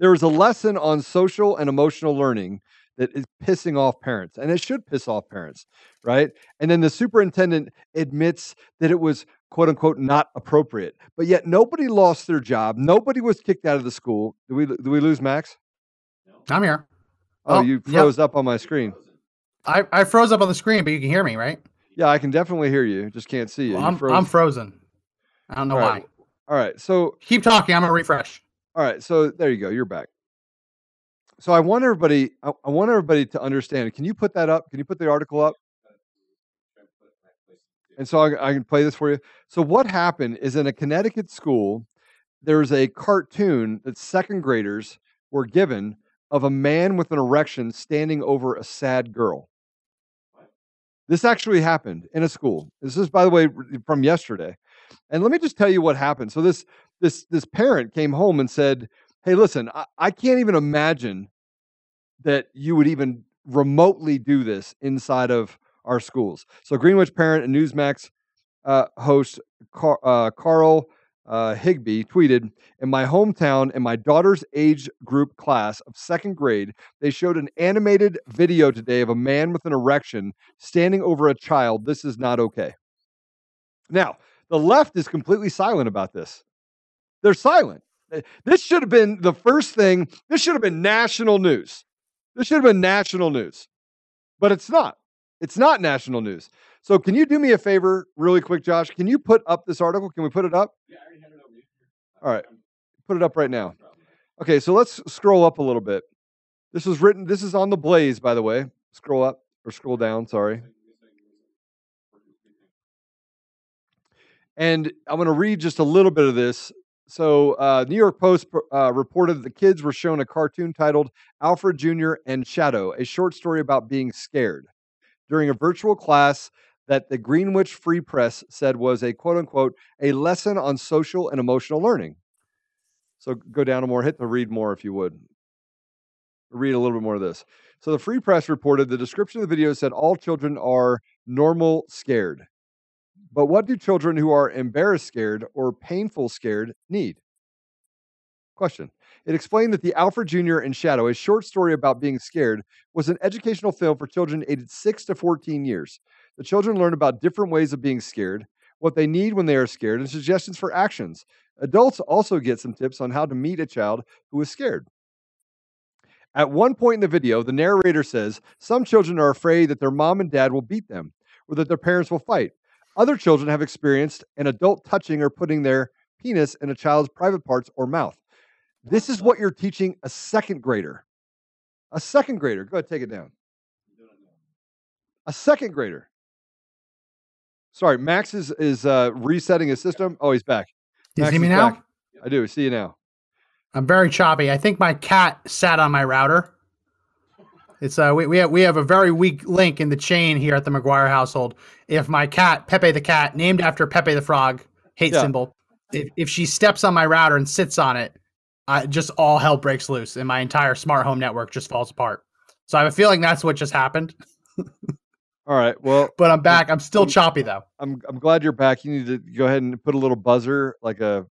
There is a lesson on social and emotional learning that is pissing off parents, and it should piss off parents, right? And then the superintendent admits that it was, quote unquote, not appropriate, but yet nobody lost their job. Nobody was kicked out of the school. Do we lose Max? No. I'm here. Oh, you froze up on my screen. I froze up on the screen, but you can hear me, right? Yeah, I can definitely hear you. Just can't see you. Well, I'm frozen. I don't know why. All right. So keep talking. I'm going to refresh. All right. So there you go. You're back. So I want everybody to understand. Can you put that up? Can you put the article up? And so I can play this for you. So what happened is in a Connecticut school, there's a cartoon that second graders were given of a man with an erection standing over a sad girl. What? This actually happened in a school. This is, by the way, from yesterday. And let me just tell you what happened. So this parent came home and said, hey, listen, I can't even imagine that you would even remotely do this inside of our schools. So Greenwich parent and Newsmax host Carl Higby tweeted, in my hometown, in my daughter's age group class of second grade, they showed an animated video today of a man with an erection standing over a child. This is not okay. Now, the left is completely silent about this. They're silent. This should have been the first thing. This should have been national news. But it's not. It's not national news. So can you do me a favor really quick, Josh? Can you put up this article? Can we put it up? Yeah, I already had it up. All right. Put it up right now. Okay, so let's scroll up a little bit. This is on The Blaze, by the way. Scroll up or scroll down, sorry. And I'm going to read just a little bit of this So New York Post reported that the kids were shown a cartoon titled Alfred Jr. and Shadow, a short story about being scared, during a virtual class that the Greenwich Free Press said was a, quote unquote, a lesson on social and emotional learning. So go down more, hit the read more if you would. Read a little bit more of this. So the Free Press reported the description of the video said all children are normal scared. But what do children who are embarrassed scared or painful scared need? Question. It explained that the Alfred Jr. and Shadow, a short story about being scared, was an educational film for children aged 6 to 14 years. The children learn about different ways of being scared, what they need when they are scared, and suggestions for actions. Adults also get some tips on how to meet a child who is scared. At one point in the video, the narrator says, some children are afraid that their mom and dad will beat them or that their parents will fight. Other children have experienced an adult touching or putting their penis in a child's private parts or mouth. This is what you're teaching a second grader. A second grader. Go ahead, take it down. A second grader. Sorry, Max is resetting his system. Oh, he's back. Do you see me now? I do. See you now. I'm very choppy. I think my cat sat on my router. It's we have a very weak link in the chain here at the McGuire household. If my cat Pepe the cat, named after Pepe the Frog, symbol, if she steps on my router and sits on it, just all hell breaks loose and my entire smart home network just falls apart. So I have a feeling that's what just happened. All right. Well, but I'm back. I'm still choppy though. I'm glad you're back. You need to go ahead and put a little buzzer, like a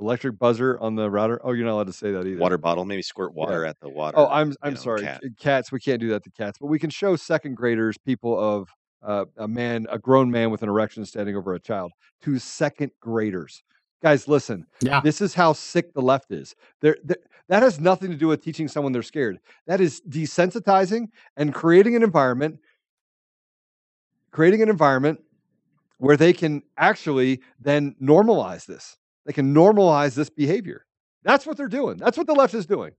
electric buzzer on the router. Oh, you're not allowed to say that either. Water bottle, maybe squirt water at the water. Oh, I'm sorry. Cat. Cats, we can't do that to cats, but we can show second graders people of a grown man with an erection standing over a child to second graders. Guys, listen. Yeah. This is how sick the left is. That has nothing to do with teaching someone they're scared. That is desensitizing and creating an environment where they can actually then normalize this. They can normalize this behavior. That's what they're doing. That's what the left is doing.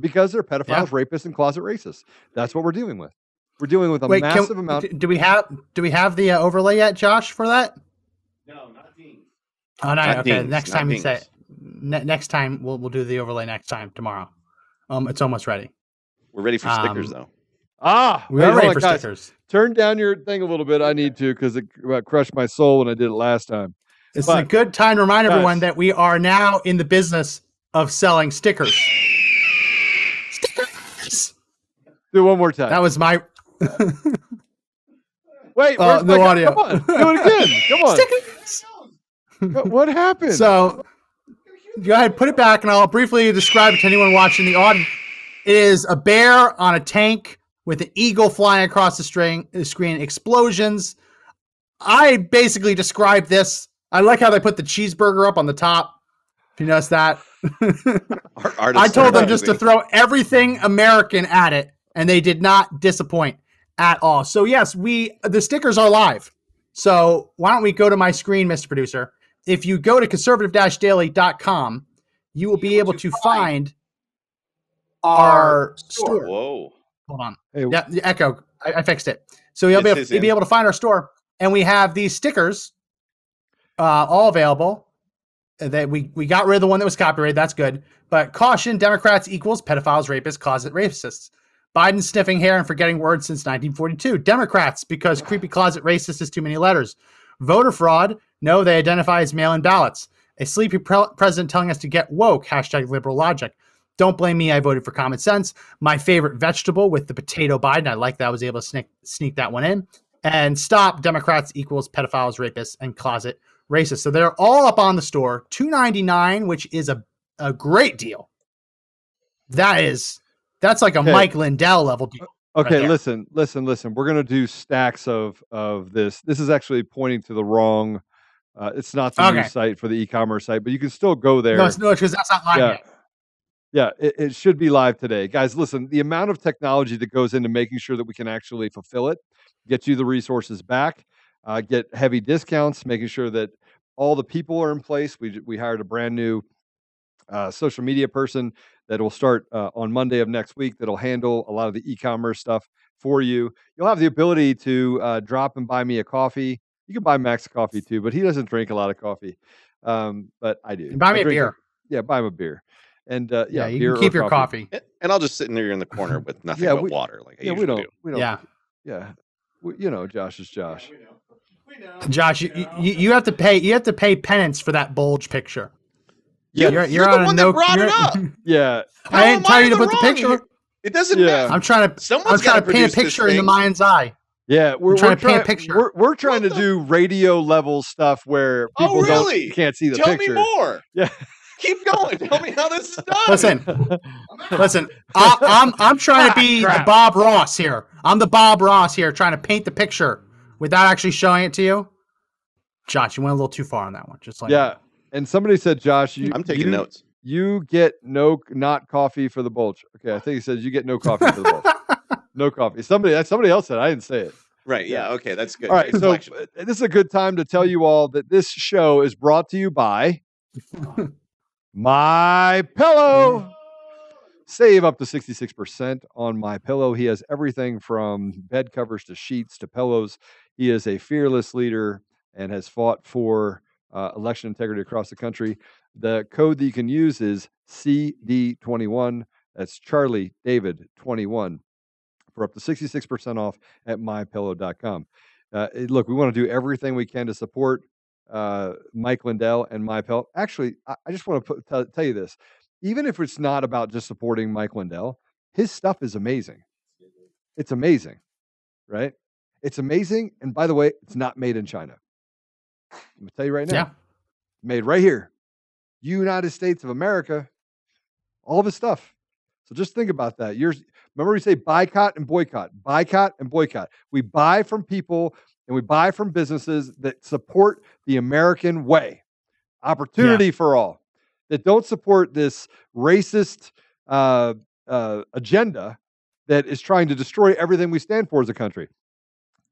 Because they're pedophiles, rapists, and closet racists. That's what we're dealing with. We're dealing with a massive amount. Do we have the overlay yet, Josh, for that? No, not Dean. Oh, no. Okay. Next time you say it. Next time we'll do the overlay next time tomorrow. It's almost ready. We're ready for stickers though. We're ready for stickers. Turn down your thing a little bit. I need to because it crushed my soul when I did it last time. It's a good time to remind everyone that we are now in the business of selling stickers. Stickers. Do it one more time. That was my. Wait, no audio. Come on, do it again. Come on. Stickers. What happened? So, go ahead, put it back, and I'll briefly describe it to anyone watching the audio. It is a bear on a tank with an eagle flying across the screen. Explosions. I basically describe this. I like how they put the cheeseburger up on the top. If you notice that. I told them just to throw everything American at it, and they did not disappoint at all. So yes, the stickers are live. So why don't we go to my screen, Mr. Producer? If you go to conservative-daily.com, you will be able to find our store. Whoa. Hold on. Hey. Yeah, the echo. I fixed it. So you'll be able to find our store. And we have these stickers all available. That we got rid of the one that was copyrighted. That's good. But caution, Democrats equals pedophiles, rapists, closet racists. Biden sniffing hair and forgetting words since 1942. Democrats, because creepy closet racist is too many letters. Voter fraud. No, they identify as mail-in ballots. A sleepy president telling us to get woke. # liberal logic. Don't blame me. I voted for common sense. My favorite vegetable with the potato Biden. I like that I was able to sneak that one in. And stop Democrats equals pedophiles, rapists, and closet racists. So they're all up on the store. $2.99, which is a great deal. That's like a Mike Lindell level deal. Okay, right, listen. We're gonna do stacks of this. This is actually pointing to the wrong. It's not the news site for the e-commerce site, but you can still go there. No, because that's not live yet. Yeah, it should be live today. Guys, listen, the amount of technology that goes into making sure that we can actually fulfill it, get you the resources back, get heavy discounts, making sure that all the people are in place. We hired a brand new social media person that will start on Monday of next week that'll handle a lot of the e-commerce stuff for you. You'll have the ability to drop and buy me a coffee. You can buy Max a coffee too, but he doesn't drink a lot of coffee. But I do. And buy me a beer. Yeah, buy him a beer. And yeah, you can keep your coffee. And I'll just sit in there in the corner with nothing but water. Like we don't. Yeah. You know, Josh is Josh. Yeah, we know. Josh, you have to pay. You have to pay penance for that bulge picture. Yeah, you're on the one that brought it up. Yeah, I didn't tell you to put the picture. It doesn't matter. I'm trying to. Someone's got to paint a picture in the mind's eye. Yeah, we're trying to paint a picture. We're trying to do radio level stuff where people can't see the picture. Tell me more. Yeah. Keep going. Tell me how this is done. Listen. I'm trying to be the Bob Ross here. I'm the Bob Ross here, trying to paint the picture without actually showing it to you. Josh, you went a little too far on that one. Just like that. And somebody said, Josh, I'm taking notes. You get not coffee for the bulge. Okay, I think he says you get no coffee for the bulge. No coffee. Somebody else said. I didn't say it. Right. Yeah. Okay. That's good. All right. So this is a good time to tell you all that this show is brought to you by My Pillow. Save up to 66% on My Pillow. He has everything from bed covers to sheets to pillows. He is a fearless leader and has fought for election integrity across the country. The code that you can use is CD21. That's Charlie David 21 for up to 66% off at mypillow.com. Look, we want to do everything we can to support Mike Lindell and My Pillow. Actually, I just want to tell you this. Even if it's not about just supporting Mike Lindell, his stuff is amazing. It's amazing, right? It's amazing. And by the way, it's not made in China. I'm going to tell you right now. Yeah. Made right here. United States of America. All of his stuff. So just think about that. Remember we say boycott and boycott. Boycott and boycott. We buy from people and we buy from businesses that support the American way. Opportunity for all. That don't support this racist agenda that is trying to destroy everything we stand for as a country.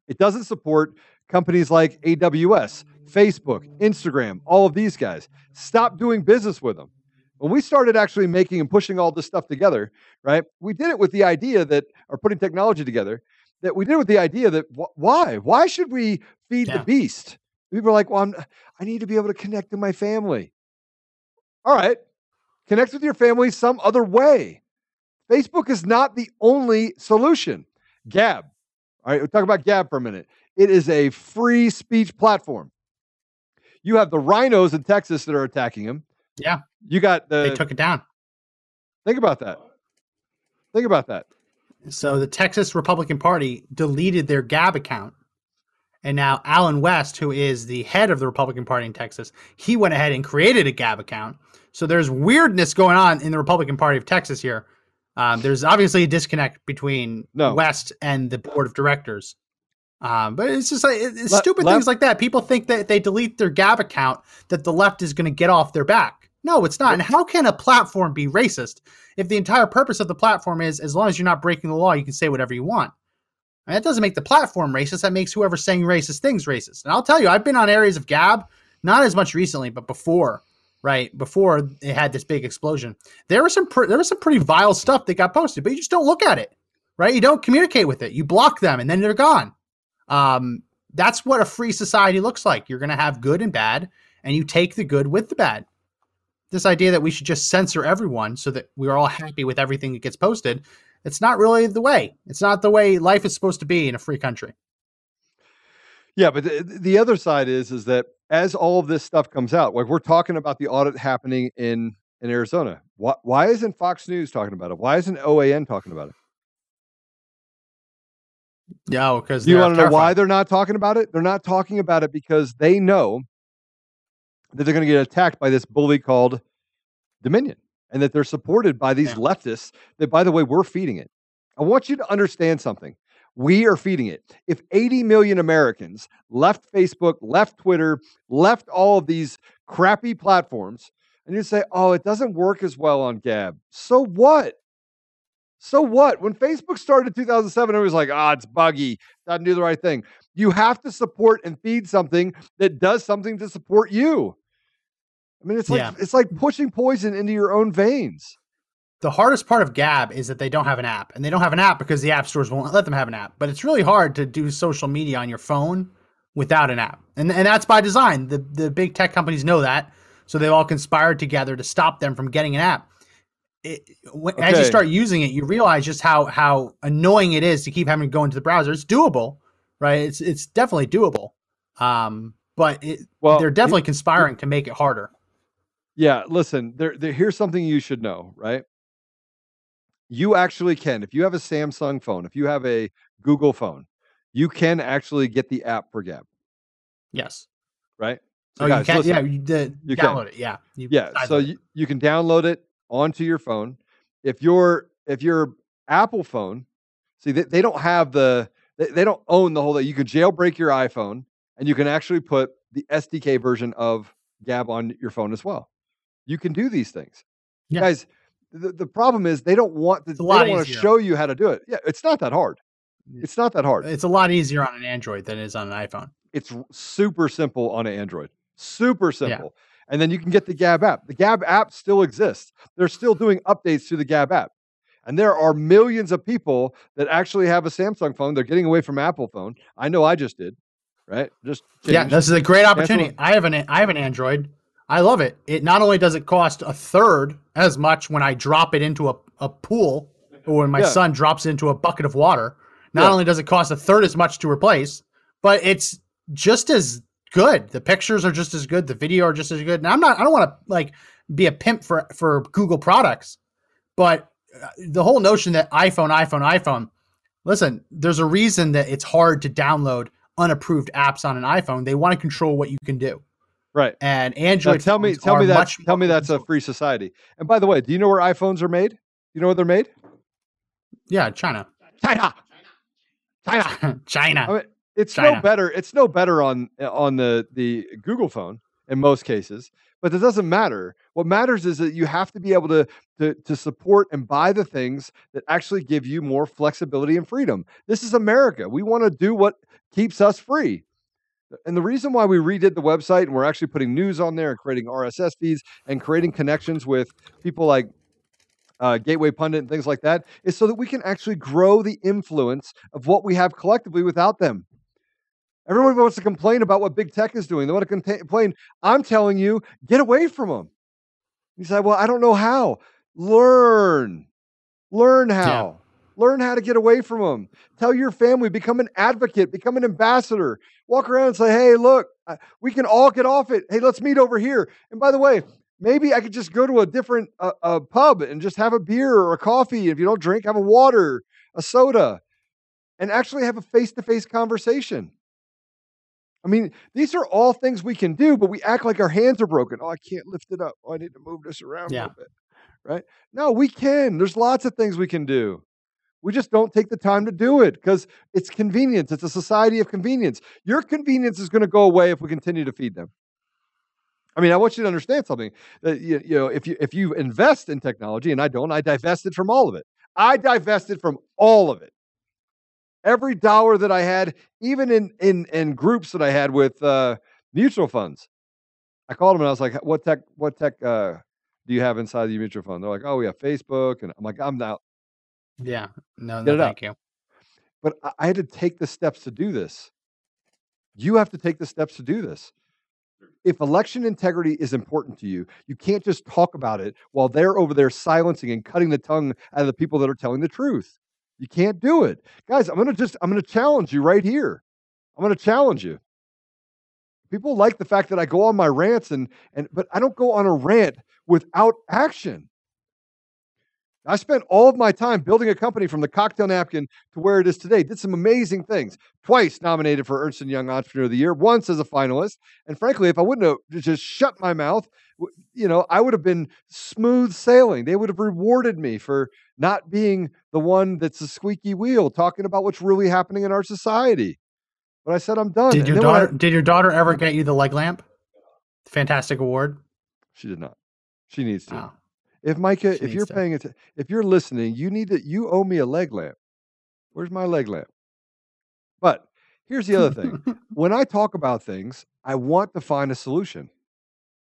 It doesn't support companies like AWS, Facebook, Instagram, all of these guys. Stop doing business with them. When we started actually making and pushing all this stuff together, right, we did it with the idea that, or putting technology together, that we did it with the idea that why? Why should we feed the beast? People are like, well, I need to be able to connect to my family. All right, connect with your family some other way. Facebook is not the only solution. Gab. All right, we'll talk about Gab for a minute. It is a free speech platform. You have the rhinos in Texas that are attacking him. Yeah. You got they took it down. Think about that. So the Texas Republican Party deleted their Gab account. And now Alan West, who is the head of the Republican Party in Texas, he went ahead and created a Gab account. So there's weirdness going on in the Republican Party of Texas here. There's obviously a disconnect between West and the board of directors. But it's just like stupid things like that. People think that if they delete their Gab account, that the left is going to get off their back. No, it's not. And how can a platform be racist if the entire purpose of the platform is, as long as you're not breaking the law, you can say whatever you want? And that doesn't make the platform racist. That makes whoever's saying racist things racist. And I'll tell you, I've been on areas of Gab, not as much recently, but before, right? Before it had this big explosion, there was some pretty vile stuff that got posted, but you just don't look at it, right? You don't communicate with it. You block them and then they're gone. That's what a free society looks like. You're going to have good and bad, and you take the good with the bad. This idea that we should just censor everyone so that we're all happy with everything that gets posted, it's not really the way. It's not the way life is supposed to be in a free country. Yeah, but the other side is that as all of this stuff comes out, like we're talking about the audit happening in Arizona. Why isn't Fox News talking about it? Why isn't OAN talking about it? Yeah, because you want to know why they're not talking about it? They're not talking about it because they know that they're going to get attacked by this bully called Dominion, and that they're supported by these leftists that, by the way, we're feeding it. I want you to understand something. We are feeding it. If 80 million Americans left Facebook, left Twitter, left all of these crappy platforms, and you say, oh, it doesn't work as well on Gab. So what? So what? When Facebook started in 2007, it was like, it's buggy. Doesn't do the right thing. You have to support and feed something that does something to support you. I mean, it's like it's like pushing poison into your own veins. The hardest part of Gab is that they don't have an app, and they don't have an app because the app stores won't let them have an app. But it's really hard to do social media on your phone without an app, and that's by design. The big tech companies know that, So they've all conspired together to stop them from getting an app. As you start using it, you realize just how annoying it is to keep having to go into the browser. It's doable, right? It's definitely doable. But they're definitely conspiring to make it harder. Yeah, listen, here's something you should know, right? You actually can, if you have a Samsung phone, if you have a Google phone, you can actually get the app for Gab. Yes. Right? So you can, listen, you download it. Yeah. So you can download it onto your phone. If your Apple phone, see, they don't have they don't own the whole thing. You can jailbreak your iPhone and you can actually put the SDK version of Gab on your phone as well. You can do these things. Yeah. Guys, the problem is they don't want to show you how to do it. Yeah, it's not that hard. It's not that hard. It's a lot easier on an Android than it is on an iPhone. It's super simple on an Android. Super simple. Yeah. And then you can get the Gab app. The Gab app still exists. They're still doing updates to the Gab app. And there are millions of people that actually have a Samsung phone. They're getting away from Apple phone. I know I just did, right? Just changed. Yeah, this is a great opportunity. I have an Android. I love it. It not only does it cost a third as much when I drop it into a pool or when my son drops into a bucket of water. Not only does it cost a third as much to replace, but it's just as good. The pictures are just as good. The video are just as good. And I don't want to be a pimp for Google products, but the whole notion that iPhone, listen, there's a reason that it's hard to download unapproved apps on an iPhone. They want to control what you can do. Right. And Android. Now tell me that's a free society. And by the way, do you know where iPhones are made? You know where they're made? Yeah. China. I mean, it's China. It's no better on the Google phone in most cases, but it doesn't matter. What matters is that you have to be able to support and buy the things that actually give you more flexibility and freedom. This is America. We want to do what keeps us free. And the reason why we redid the website and we're actually putting news on there and creating RSS feeds and creating connections with people like Gateway Pundit and things like that is so that we can actually grow the influence of what we have collectively without them. Everyone wants to complain about what big tech is doing. They want to complain. I'm telling you, get away from them. You say, well, I don't know how. Learn how. Yeah. Learn how to get away from them. Tell your family, become an advocate, become an ambassador. Walk around and say, hey, look, we can all get off it. Hey, let's meet over here. And by the way, maybe I could just go to a different a pub and just have a beer or a coffee. If you don't drink, have a water, a soda, and actually have a face-to-face conversation. I mean, these are all things we can do, but we act like our hands are broken. Oh, I can't lift it up. Oh, I need to move this around a little bit, right? No, we can. There's lots of things we can do. We just don't take the time to do it because it's convenience. It's a society of convenience. Your convenience is going to go away if we continue to feed them. I mean, I want you to understand something. If you invest in technology, and I don't, I divested from all of it. I divested from all of it. Every dollar that I had, even in groups that I had with mutual funds, I called them and I was like, "What tech do you have inside your mutual fund?" They're like, "Oh, we have Facebook," and I'm like, "I'm out." Yeah, no, thank you. But I had to take the steps to do this. You have to take the steps to do this. If election integrity is important to you, you can't just talk about it while they're over there silencing and cutting the tongue out of the people that are telling the truth. You can't do it. Guys, I'm going to challenge you right here. I'm going to challenge you. People like the fact that I go on my rants but I don't go on a rant without action. I spent all of my time building a company from the cocktail napkin to where it is today. Did some amazing things. Twice nominated for Ernst & Young Entrepreneur of the Year. Once as a finalist. And frankly, if I wouldn't have just shut my mouth, I would have been smooth sailing. They would have rewarded me for not being the one that's a squeaky wheel talking about what's really happening in our society. But I said, I'm done. Did your daughter ever get you the leg lamp? Fantastic award. She did not. She needs to. Oh. If Micah, if you're paying attention, if you're listening, you owe me a leg lamp. Where's my leg lamp? But here's the other thing. When I talk about things, I want to find a solution.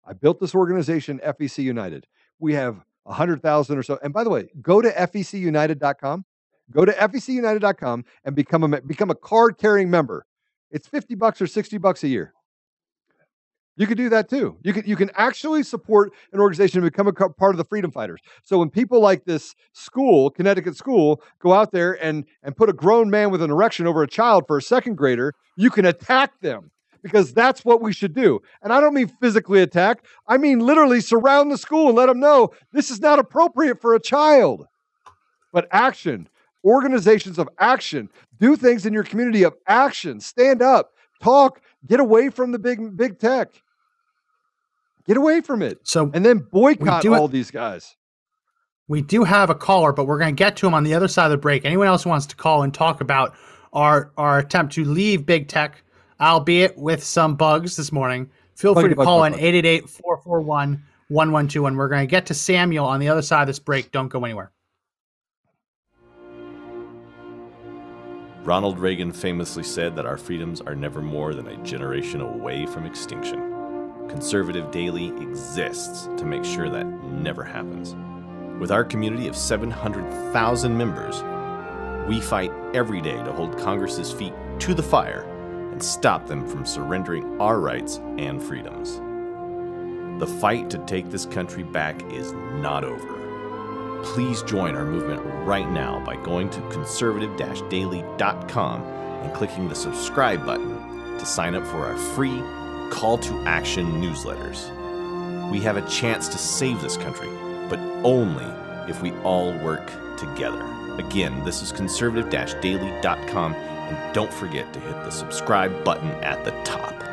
I built this organization, FEC United. We have 100,000 or so. And by the way, go to FECUnited.com. Go to FECUnited.com and become a card-carrying member. It's $50 or $60 a year. You could do that too. You can actually support an organization and become a part of the freedom fighters. So when people like this school, Connecticut school, go out there and put a grown man with an erection over a child for a second grader, you can attack them, because that's what we should do. And I don't mean physically attack. I mean literally surround the school and let them know this is not appropriate for a child. But action, organizations of action, do things in your community of action. Stand up, talk, get away from the big tech. Get away from it. So, and then boycott all these guys. We do have a caller, but we're going to get to him on the other side of the break. Anyone else who wants to call and talk about our attempt to leave big tech, albeit with some bugs this morning, feel free to call in 888-441-1121. We're going to get to Samuel on the other side of this break. Don't go anywhere. Ronald Reagan famously said that our freedoms are never more than a generation away from extinction. Conservative Daily exists to make sure that never happens. With our community of 700,000 members, we fight every day to hold Congress's feet to the fire and stop them from surrendering our rights and freedoms. The fight to take this country back is not over. Please join our movement right now by going to conservative-daily.com and clicking the subscribe button to sign up for our free call to action newsletters. We have a chance to save this country, but only if we all work together. Again, this is conservative-daily.com, and don't forget to hit the subscribe button at the top.